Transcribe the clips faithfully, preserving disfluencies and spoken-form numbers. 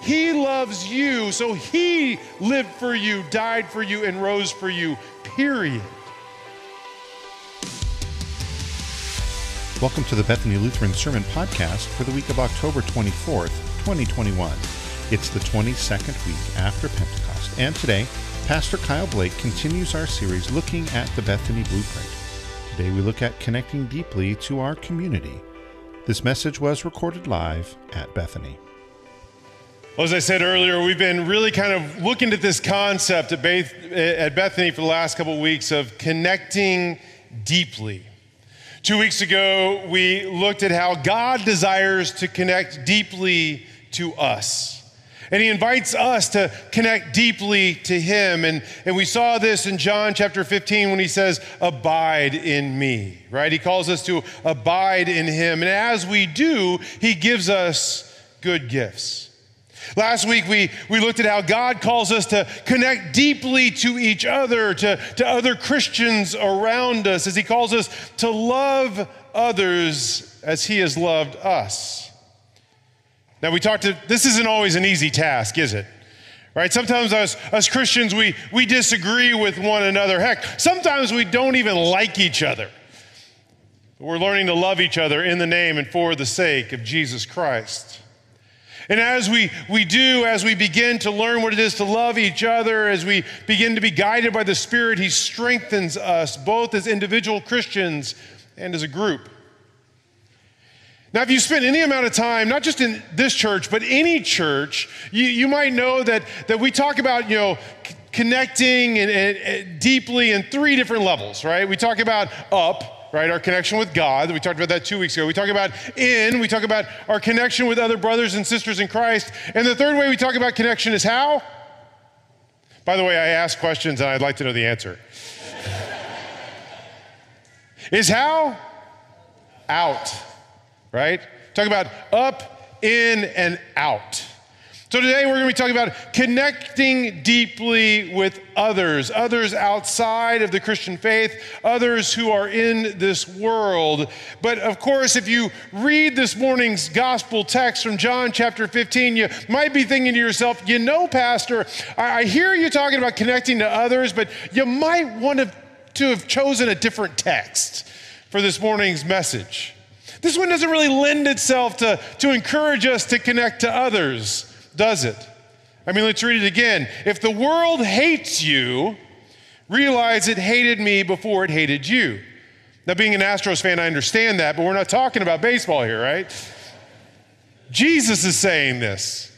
He loves you, so he lived for you, died for you, and rose for you, period. Welcome to the Bethany Lutheran Sermon Podcast for the week of October twenty-fourth, twenty twenty-one. It's the twenty-second week after Pentecost, and today, Pastor Kyle Blake continues our series looking at the Bethany Blueprint. Today we look at connecting deeply to our community. This message was recorded live at Bethany. Well, as I said earlier, we've been really kind of looking at this concept at, Beth- at Bethany for the last couple of weeks of connecting deeply. Two weeks ago, we looked at how God desires to connect deeply to us. And he invites us to connect deeply to him. And, and we saw this in John chapter fifteen when he says, abide in me, right? He calls us to abide in him. And as we do, he gives us good gifts. Last week, we, we looked at how God calls us to connect deeply to each other, to, to other Christians around us, as he calls us to love others as he has loved us. Now, we talked to, this isn't always an easy task, is it? Right? Sometimes us, us Christians, we, we disagree with one another. Heck, sometimes we don't even like each other. But we're learning to love each other in the name and for the sake of Jesus Christ. And as we, we do, as we begin to learn what it is to love each other, as we begin to be guided by the Spirit, he strengthens us both as individual Christians and as a group. Now, if you spend any amount of time, not just in this church, but any church, you, you might know that, that we talk about, you know, c- connecting and, and, and deeply in three different levels, right? We talk about up. Right, our connection with God. We talked about that two weeks ago. We talk about in, we talk about our connection with other brothers and sisters in Christ. And the third way we talk about connection is how? By the way, I ask questions and I'd like to know the answer. Is how? Out, right? Talk about up, in, and out. So today we're going to be talking about connecting deeply with others, others outside of the Christian faith, others who are in this world. But of course, if you read this morning's gospel text from John chapter fifteen, you might be thinking to yourself, you know, Pastor, I, I hear you talking about connecting to others, but you might want to, to have chosen a different text for this morning's message. This one doesn't really lend itself to, to encourage us to connect to others. Does it? I mean, let's read it again. If the world hates you, realize it hated me before it hated you. Now, being an Astros fan, I understand that, but we're not talking about baseball here, right? Jesus is saying this.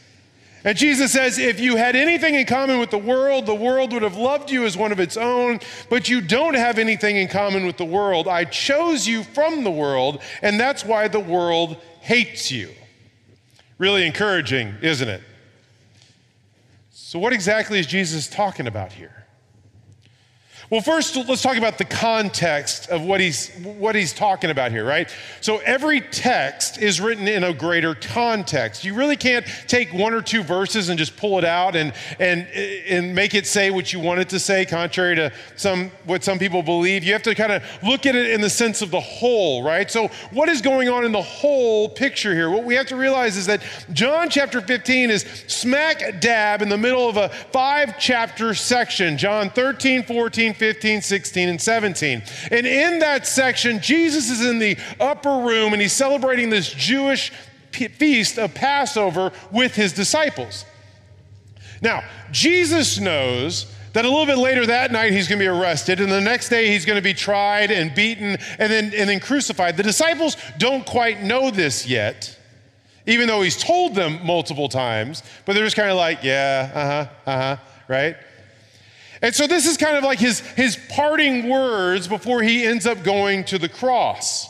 And Jesus says, if you had anything in common with the world, the world would have loved you as one of its own, but you don't have anything in common with the world. I chose you from the world, and that's why the world hates you. Really encouraging, isn't it? So what exactly is Jesus talking about here? Well, first, let's talk about the context of what he's, what he's talking about here, right? So every text is written in a greater context. You really can't take one or two verses and just pull it out and, and, and make it say what you want it to say, contrary to some what some people believe. You have to kind of look at it in the sense of the whole, right? So what is going on in the whole picture here? What we have to realize is that John chapter fifteen is smack dab in the middle of a five-chapter section, John thirteen, fourteen, fifteen, sixteen, and seventeen. And in that section, Jesus is in the upper room and he's celebrating this Jewish p- feast of Passover with his disciples. Now, Jesus knows that a little bit later that night he's going to be arrested, and the next day he's going to be tried and beaten and then, and then crucified. The disciples don't quite know this yet, even though he's told them multiple times, but they're just kind of like, yeah, uh-huh, uh-huh, right? And so this is kind of like his, his parting words before he ends up going to the cross.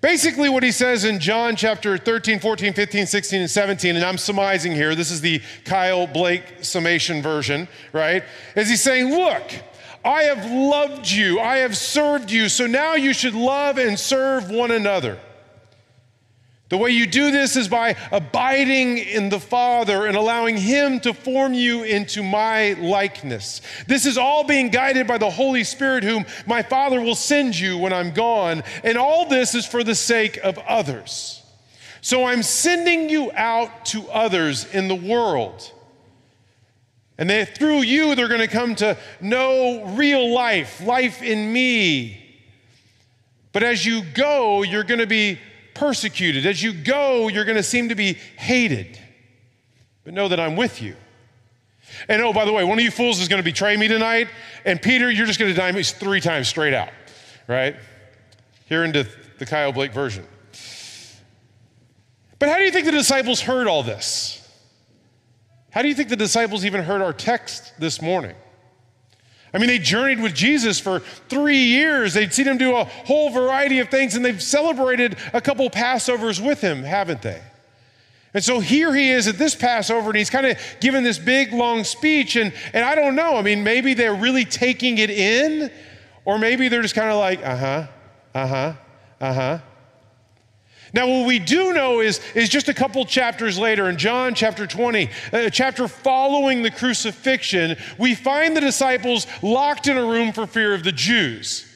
Basically what he says in John chapter thirteen, fourteen, fifteen, sixteen, and seventeen, and I'm surmising here, this is the Kyle Blake summation version, right? Is he saying, look, I have loved you, I have served you, so now you should love and serve one another. The way you do this is by abiding in the Father and allowing him to form you into my likeness. This is all being guided by the Holy Spirit, whom my Father will send you when I'm gone. And all this is for the sake of others, So I'm sending you out to others in the world. And they, through you, they're going to come to know real life, life in me. But as you go, you're going to be persecuted. As you go, you're going to seem to be hated. But know that I'm with you. And oh, by the way, one of you fools is going to betray me tonight. And Peter, you're just going to deny me three times straight out, right? Here into the Kyle Blake version. But how do you think the disciples heard all this? How do you think the disciples even heard our text this morning? I mean, they journeyed with Jesus for three years. They'd seen him do a whole variety of things, and they've celebrated a couple Passovers with him, haven't they? And so here he is at this Passover, and he's kind of given this big, long speech, and, and I don't know. I mean, maybe they're really taking it in, or maybe they're just kind of like, uh-huh, uh-huh, uh-huh. Now, what we do know is, is just a couple chapters later, in John chapter twenty, a chapter following the crucifixion, we find the disciples locked in a room for fear of the Jews.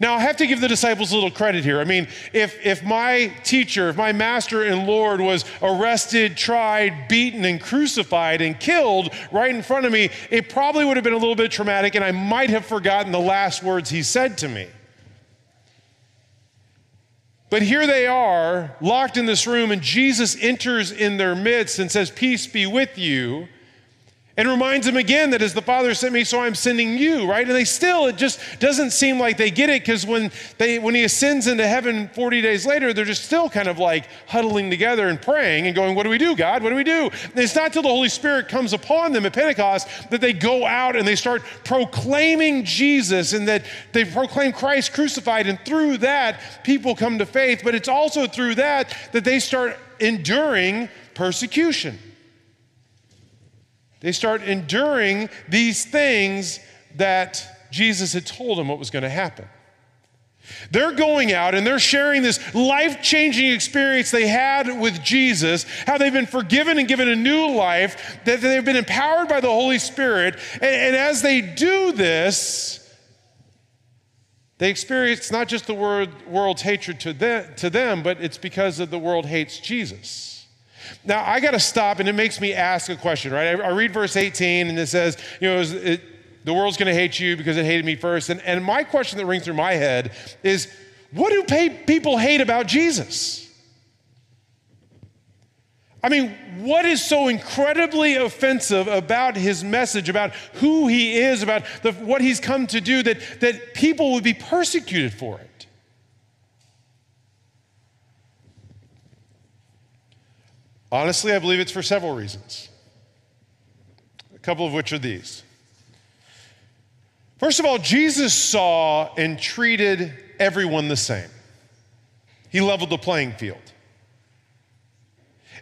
Now, I have to give the disciples a little credit here. I mean, if, if my teacher, if my master and Lord was arrested, tried, beaten, and crucified and killed right in front of me, it probably would have been a little bit traumatic, and I might have forgotten the last words he said to me. But here they are, locked in this room, and Jesus enters in their midst and says, "Peace be with you," and reminds them again that as the Father sent me, so I'm sending you, right? And they still, it just doesn't seem like they get it, because when they when he ascends into heaven forty days later, they're just still kind of like huddling together and praying and going, "What do we do, God? What do we do?" And it's not till the Holy Spirit comes upon them at Pentecost that they go out and they start proclaiming Jesus, and that they proclaim Christ crucified, and through that, people come to faith. But it's also through that that they start enduring persecution. They start enduring these things that Jesus had told them what was going to happen. They're going out and they're sharing this life-changing experience they had with Jesus, how they've been forgiven and given a new life, that they've been empowered by the Holy Spirit. And, and as they do this, they experience not just the world's hatred to them, to them, but it's because of the world hates Jesus. Now, I got to stop, and it makes me ask a question, right? I, I read verse eighteen, and it says, you know, it was, it, the world's going to hate you because it hated me first. And, and my question that rings through my head is, what do pay, people hate about Jesus? I mean, what is so incredibly offensive about his message, about who he is, about the, what he's come to do, that, that people would be persecuted for it? Honestly, I believe it's for several reasons, a couple of which are these. First of all, Jesus saw and treated everyone the same. He leveled the playing field.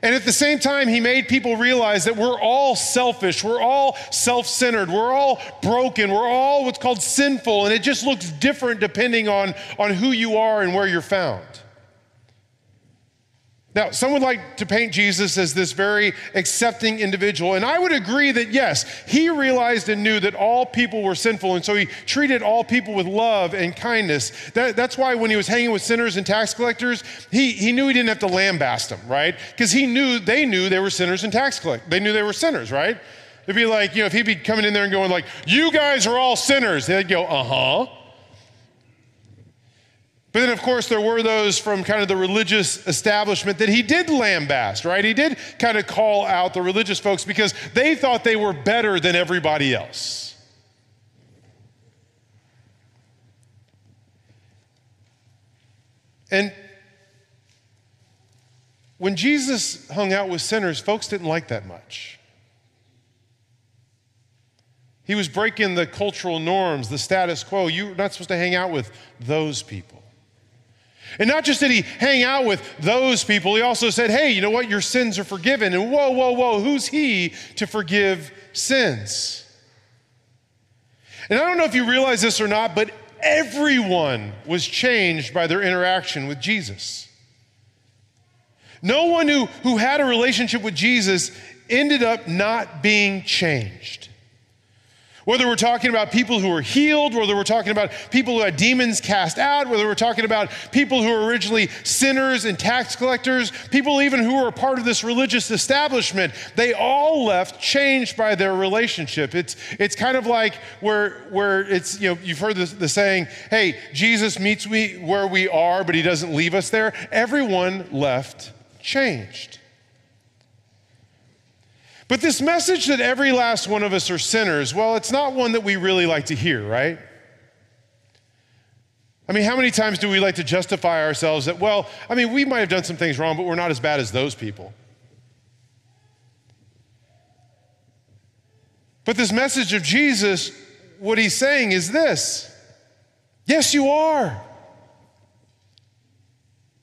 And at the same time, he made people realize that we're all selfish, we're all self-centered, we're all broken, we're all what's called sinful, and it just looks different depending on, on who you are and where you're found. Now, some would like to paint Jesus as this very accepting individual, and I would agree that, yes, he realized and knew that all people were sinful, and so he treated all people with love and kindness. That, that's why when he was hanging with sinners and tax collectors, he, he knew he didn't have to lambaste them, right? Because he knew they knew they were sinners and tax collectors. They knew they were sinners, right? It'd be like, you know, if he'd be coming in there and going like, "You guys are all sinners," they'd go, "Uh-huh." But then, of course, there were those from kind of the religious establishment that he did lambaste, right? He did kind of call out the religious folks because they thought they were better than everybody else. And when Jesus hung out with sinners, folks didn't like that much. He was breaking the cultural norms, the status quo. You're not supposed to hang out with those people. And not just did he hang out with those people, he also said, "Hey, you know what? Your sins are forgiven." And whoa, whoa, whoa, who's he to forgive sins? And I don't know if you realize this or not, but everyone was changed by their interaction with Jesus. No one who, who had a relationship with Jesus ended up not being changed. Whether we're talking about people who were healed, whether we're talking about people who had demons cast out, whether we're talking about people who were originally sinners and tax collectors, people even who were a part of this religious establishment, they all left changed by their relationship. It's, it's kind of like where, where it's, you know, you've heard the, the saying, hey, Jesus meets we where we are, but he doesn't leave us there. Everyone left changed. But this message that every last one of us are sinners, well, it's not one that we really like to hear, right? I mean, how many times do we like to justify ourselves that, well, I mean, we might have done some things wrong, but we're not as bad as those people. But this message of Jesus, what he's saying is this: yes, you are.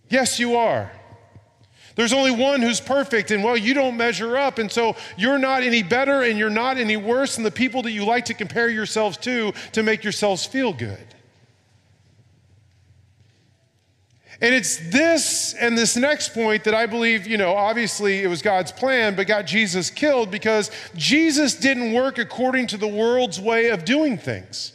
Yes, you are. There's only one who's perfect, and well, you don't measure up, and so you're not any better and you're not any worse than the people that you like to compare yourselves to to make yourselves feel good. And it's this and this next point that I believe, you know, obviously it was God's plan, but got Jesus killed, because Jesus didn't work according to the world's way of doing things.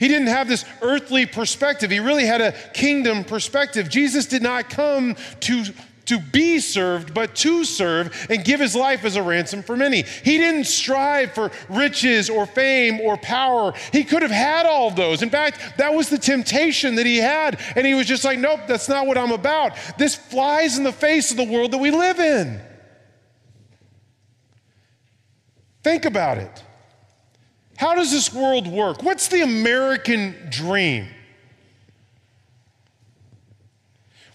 He didn't have this earthly perspective. He really had a kingdom perspective. Jesus did not come to, to be served, but to serve and give his life as a ransom for many. He didn't strive for riches or fame or power. He could have had all of those. In fact, that was the temptation that he had. And he was just like, nope, that's not what I'm about. This flies in the face of the world that we live in. Think about it. How does this world work? What's the American dream?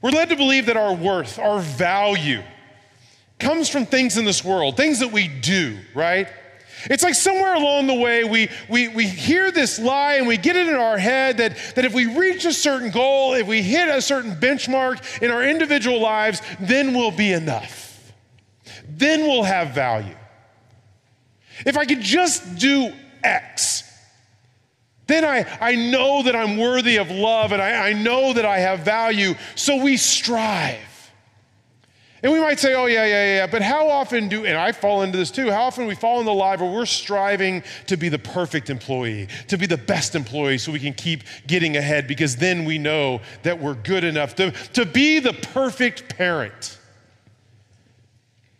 We're led to believe that our worth, our value, comes from things in this world, things that we do, right? It's like somewhere along the way we, we, we hear this lie and we get it in our head that, that if we reach a certain goal, if we hit a certain benchmark in our individual lives, then we'll be enough. Then we'll have value. If I could just do X, then I, I know that I'm worthy of love, and I, I know that I have value, so we strive. And we might say, oh yeah, yeah, yeah, but how often do, and I fall into this too, how often we fall into the lie where we're striving to be the perfect employee, to be the best employee so we can keep getting ahead, because then we know that we're good enough, to, to be the perfect parent,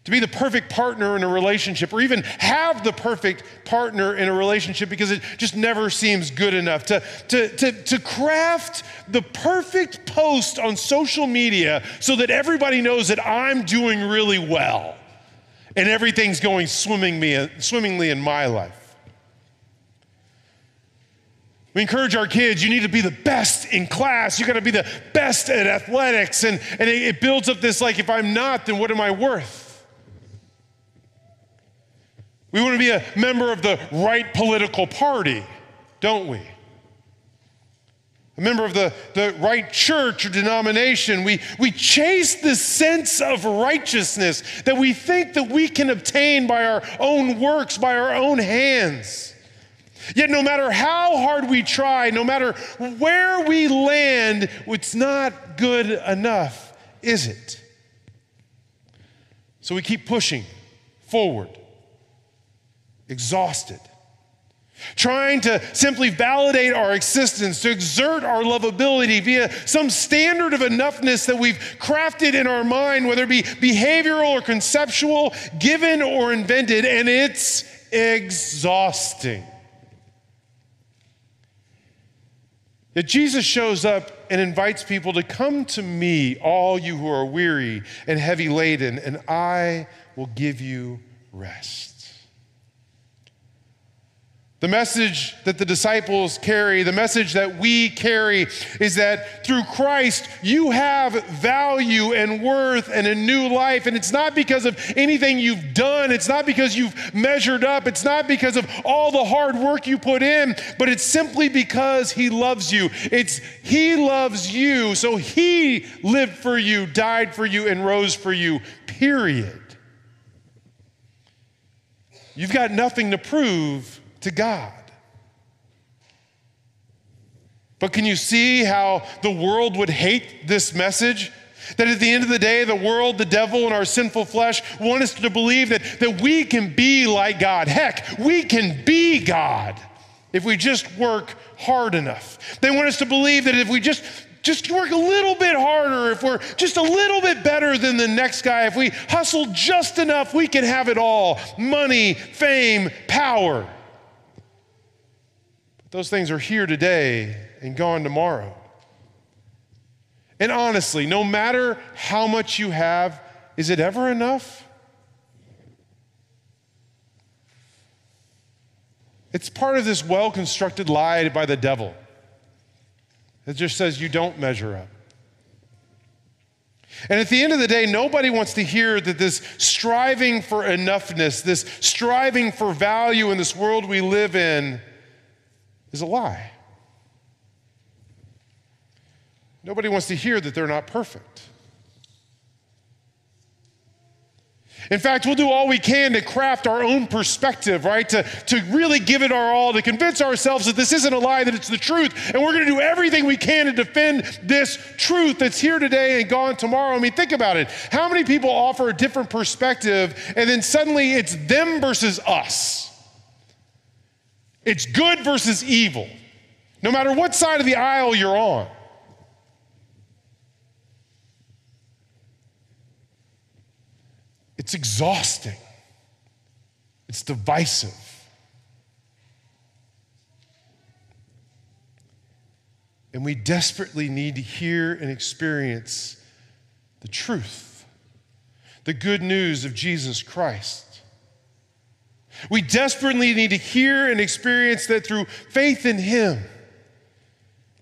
to be the perfect partner in a relationship, or even have the perfect partner in a relationship, because it just never seems good enough. To, to, to, to craft the perfect post on social media so that everybody knows that I'm doing really well and everything's going swimmingly, swimmingly in my life. We encourage our kids, you need to be the best in class. You gotta be the best at athletics. And, and it, it builds up this, like, if I'm not, then what am I worth? We want to be a member of the right political party, don't we? A member of the, the right church or denomination. We, we chase this sense of righteousness that we think that we can obtain by our own works, by our own hands. Yet no matter how hard we try, no matter where we land, it's not good enough, is it? So we keep pushing forward, exhausted, trying to simply validate our existence, to exert our lovability via some standard of enoughness that we've crafted in our mind, whether it be behavioral or conceptual, given or invented, and it's exhausting. That Jesus shows up and invites people to come to me, all you who are weary and heavy laden, and I will give you rest. The message that the disciples carry, the message that we carry, is that through Christ, you have value and worth and a new life. And it's not because of anything you've done. It's not because you've measured up. It's not because of all the hard work you put in, but it's simply because he loves you. It's he loves you, so he lived for you, died for you, and rose for you, period. You've got nothing to prove to God. But can you see how the world would hate this message? That at the end of the day, the world, the devil, and our sinful flesh want us to believe that, that we can be like God. Heck, we can be God if we just work hard enough. They want us to believe that if we just, just work a little bit harder, if we're just a little bit better than the next guy, if we hustle just enough, we can have it all. Money, fame, power. But those things are here today and gone tomorrow. And honestly, no matter how much you have, is it ever enough? It's part of this well-constructed lie by the devil that just says you don't measure up. And at the end of the day, nobody wants to hear that this striving for enoughness, this striving for value in this world we live in is a lie. Nobody wants to hear that they're not perfect. In fact, we'll do all we can to craft our own perspective, right? To, to really give it our all, to convince ourselves that this isn't a lie, that it's the truth. And we're going to do everything we can to defend this truth that's here today and gone tomorrow. I mean, think about it. How many people offer a different perspective and then suddenly it's them versus us? It's good versus evil, no matter what side of the aisle you're on. It's exhausting. It's divisive. And we desperately need to hear and experience the truth, the good news of Jesus Christ. We desperately need to hear and experience that through faith in Him,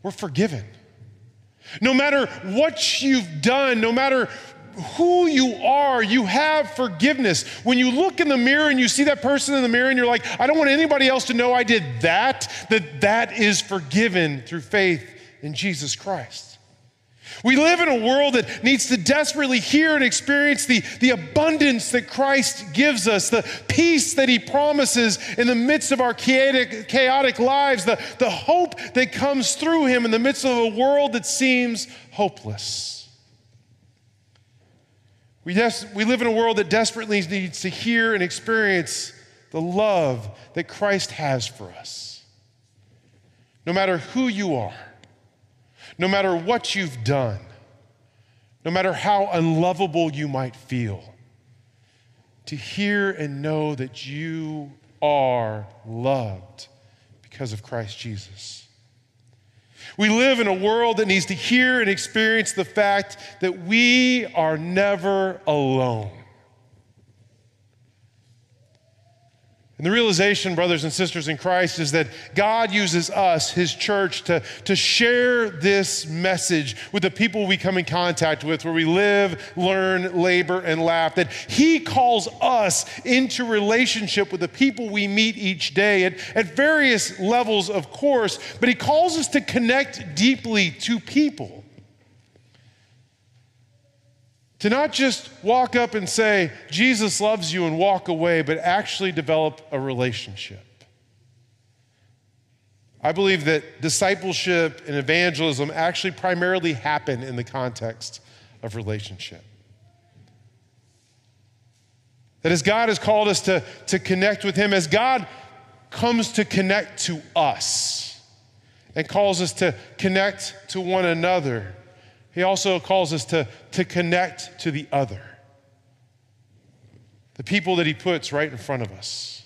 we're forgiven. No matter what you've done, no matter who you are, you have forgiveness. When you look in the mirror and you see that person in the mirror and you're like, I don't want anybody else to know I did that, that that is forgiven through faith in Jesus Christ. We live in a world that needs to desperately hear and experience the, the abundance that Christ gives us, the peace that He promises in the midst of our chaotic, chaotic lives, the, the hope that comes through Him in the midst of a world that seems hopeless. We, des- we live in a world that desperately needs to hear and experience the love that Christ has for us. No matter who you are, no matter what you've done, no matter how unlovable you might feel, to hear and know that you are loved because of Christ Jesus. We live in a world that needs to hear and experience the fact that we are never alone. And the realization, brothers and sisters in Christ, is that God uses us, His church, to, to share this message with the people we come in contact with, where we live, learn, labor, and laugh. That He calls us into relationship with the people we meet each day at, at various levels, of course, but He calls us to connect deeply to people. To not just walk up and say, Jesus loves you, and walk away, but actually develop a relationship. I believe that discipleship and evangelism actually primarily happen in the context of relationship. That as God has called us to, to connect with Him, as God comes to connect to us and calls us to connect to one another, He also calls us to, to connect to the other, the people that He puts right in front of us.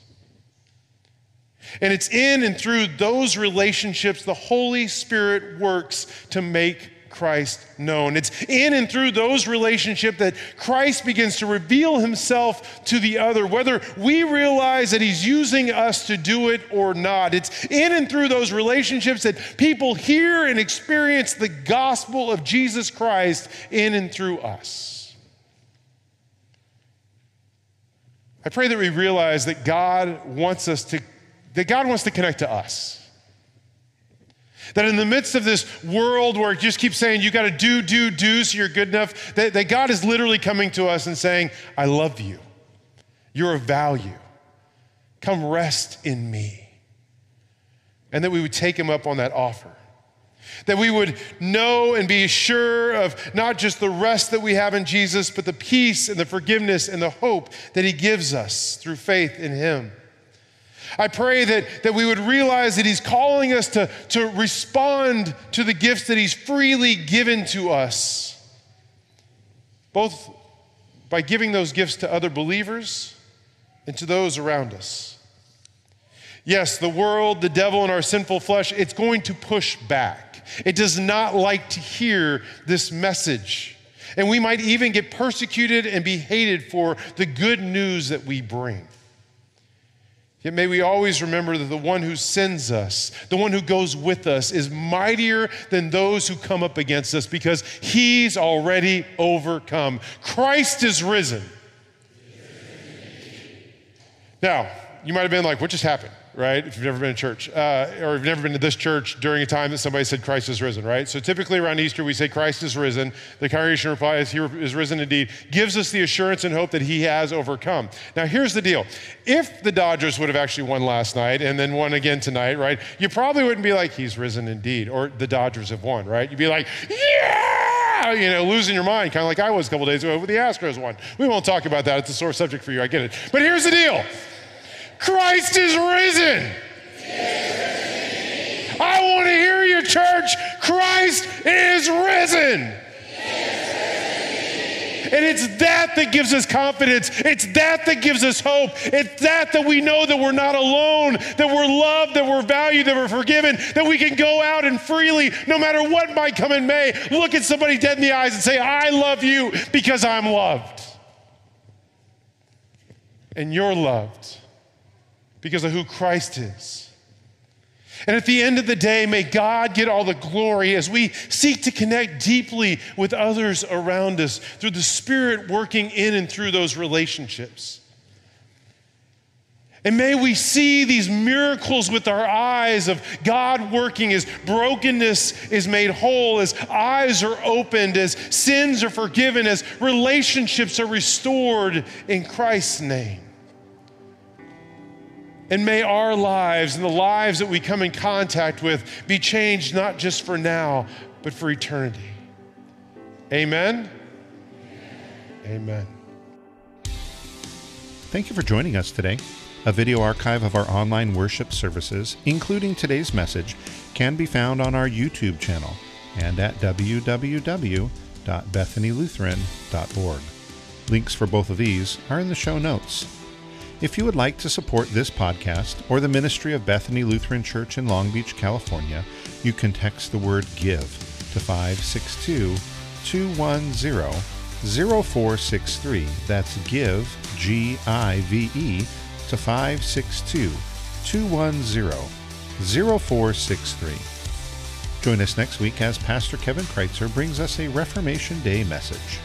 And it's in and through those relationships the Holy Spirit works to make Christ known. It's in and through those relationships that Christ begins to reveal Himself to the other, whether we realize that He's using us to do it or not. It's in and through those relationships that people hear and experience the gospel of Jesus Christ in and through us. I pray that we realize that God wants us to, that God wants to connect to us. That in the midst of this world where it just keeps saying you got to do, do, do so you're good enough, that, that God is literally coming to us and saying, I love you. You're of value. Come rest in me. And that we would take Him up on that offer. That we would know and be sure of not just the rest that we have in Jesus, but the peace and the forgiveness and the hope that he gives us through faith in him. I pray that, that we would realize that he's calling us to, to respond to the gifts that he's freely given to us, both by giving those gifts to other believers and to those around us. Yes, the world, the devil, and our sinful flesh, it's going to push back. It does not like to hear this message. And we might even get persecuted and be hated for the good news that we bring. Yet may we always remember that the one who sends us, the one who goes with us, is mightier than those who come up against us because he's already overcome. Christ is risen. Now, you might have been like, what just happened? Right? If you've never been to church, uh, or if you've never been to this church during a time that somebody said Christ is risen, right? So typically around Easter, we say Christ is risen. The congregation replies, he is risen indeed, gives us the assurance and hope that he has overcome. Now, here's the deal. If the Dodgers would have actually won last night and then won again tonight, right, you probably wouldn't be like, he's risen indeed, or the Dodgers have won, right? You'd be like, yeah, you know, losing your mind, kind of like I was a couple days ago with the Astros won. We won't talk about that. It's a sore subject for you. I get it. But here's the deal. Christ is risen. risen. I want to hear you, church. Christ is risen. risen. And it's that that gives us confidence. It's that that gives us hope. It's that that we know that we're not alone, that we're loved, that we're valued, that we're forgiven, that we can go out and freely, no matter what might come and may, look at somebody dead in the eyes and say, I love you because I'm loved. And you're loved. Because of who Christ is. And at the end of the day, may God get all the glory as we seek to connect deeply with others around us through the Spirit working in and through those relationships. And may we see these miracles with our eyes of God working as brokenness is made whole, as eyes are opened, as sins are forgiven, as relationships are restored in Christ's name. And may our lives and the lives that we come in contact with be changed not just for now, but for eternity. Amen? Amen. Thank you for joining us today. A video archive of our online worship services, including today's message, can be found on our YouTube channel and at w w w dot bethany lutheran dot org. Links for both of these are in the show notes. If you would like to support this podcast or the ministry of Bethany Lutheran Church in Long Beach, California, you can text the word GIVE to five six two, two one zero, zero four six three. That's GIVE, G I V E, to five six two, two one zero, zero four six three. Join us next week as Pastor Kevin Kreitzer brings us a Reformation Day message.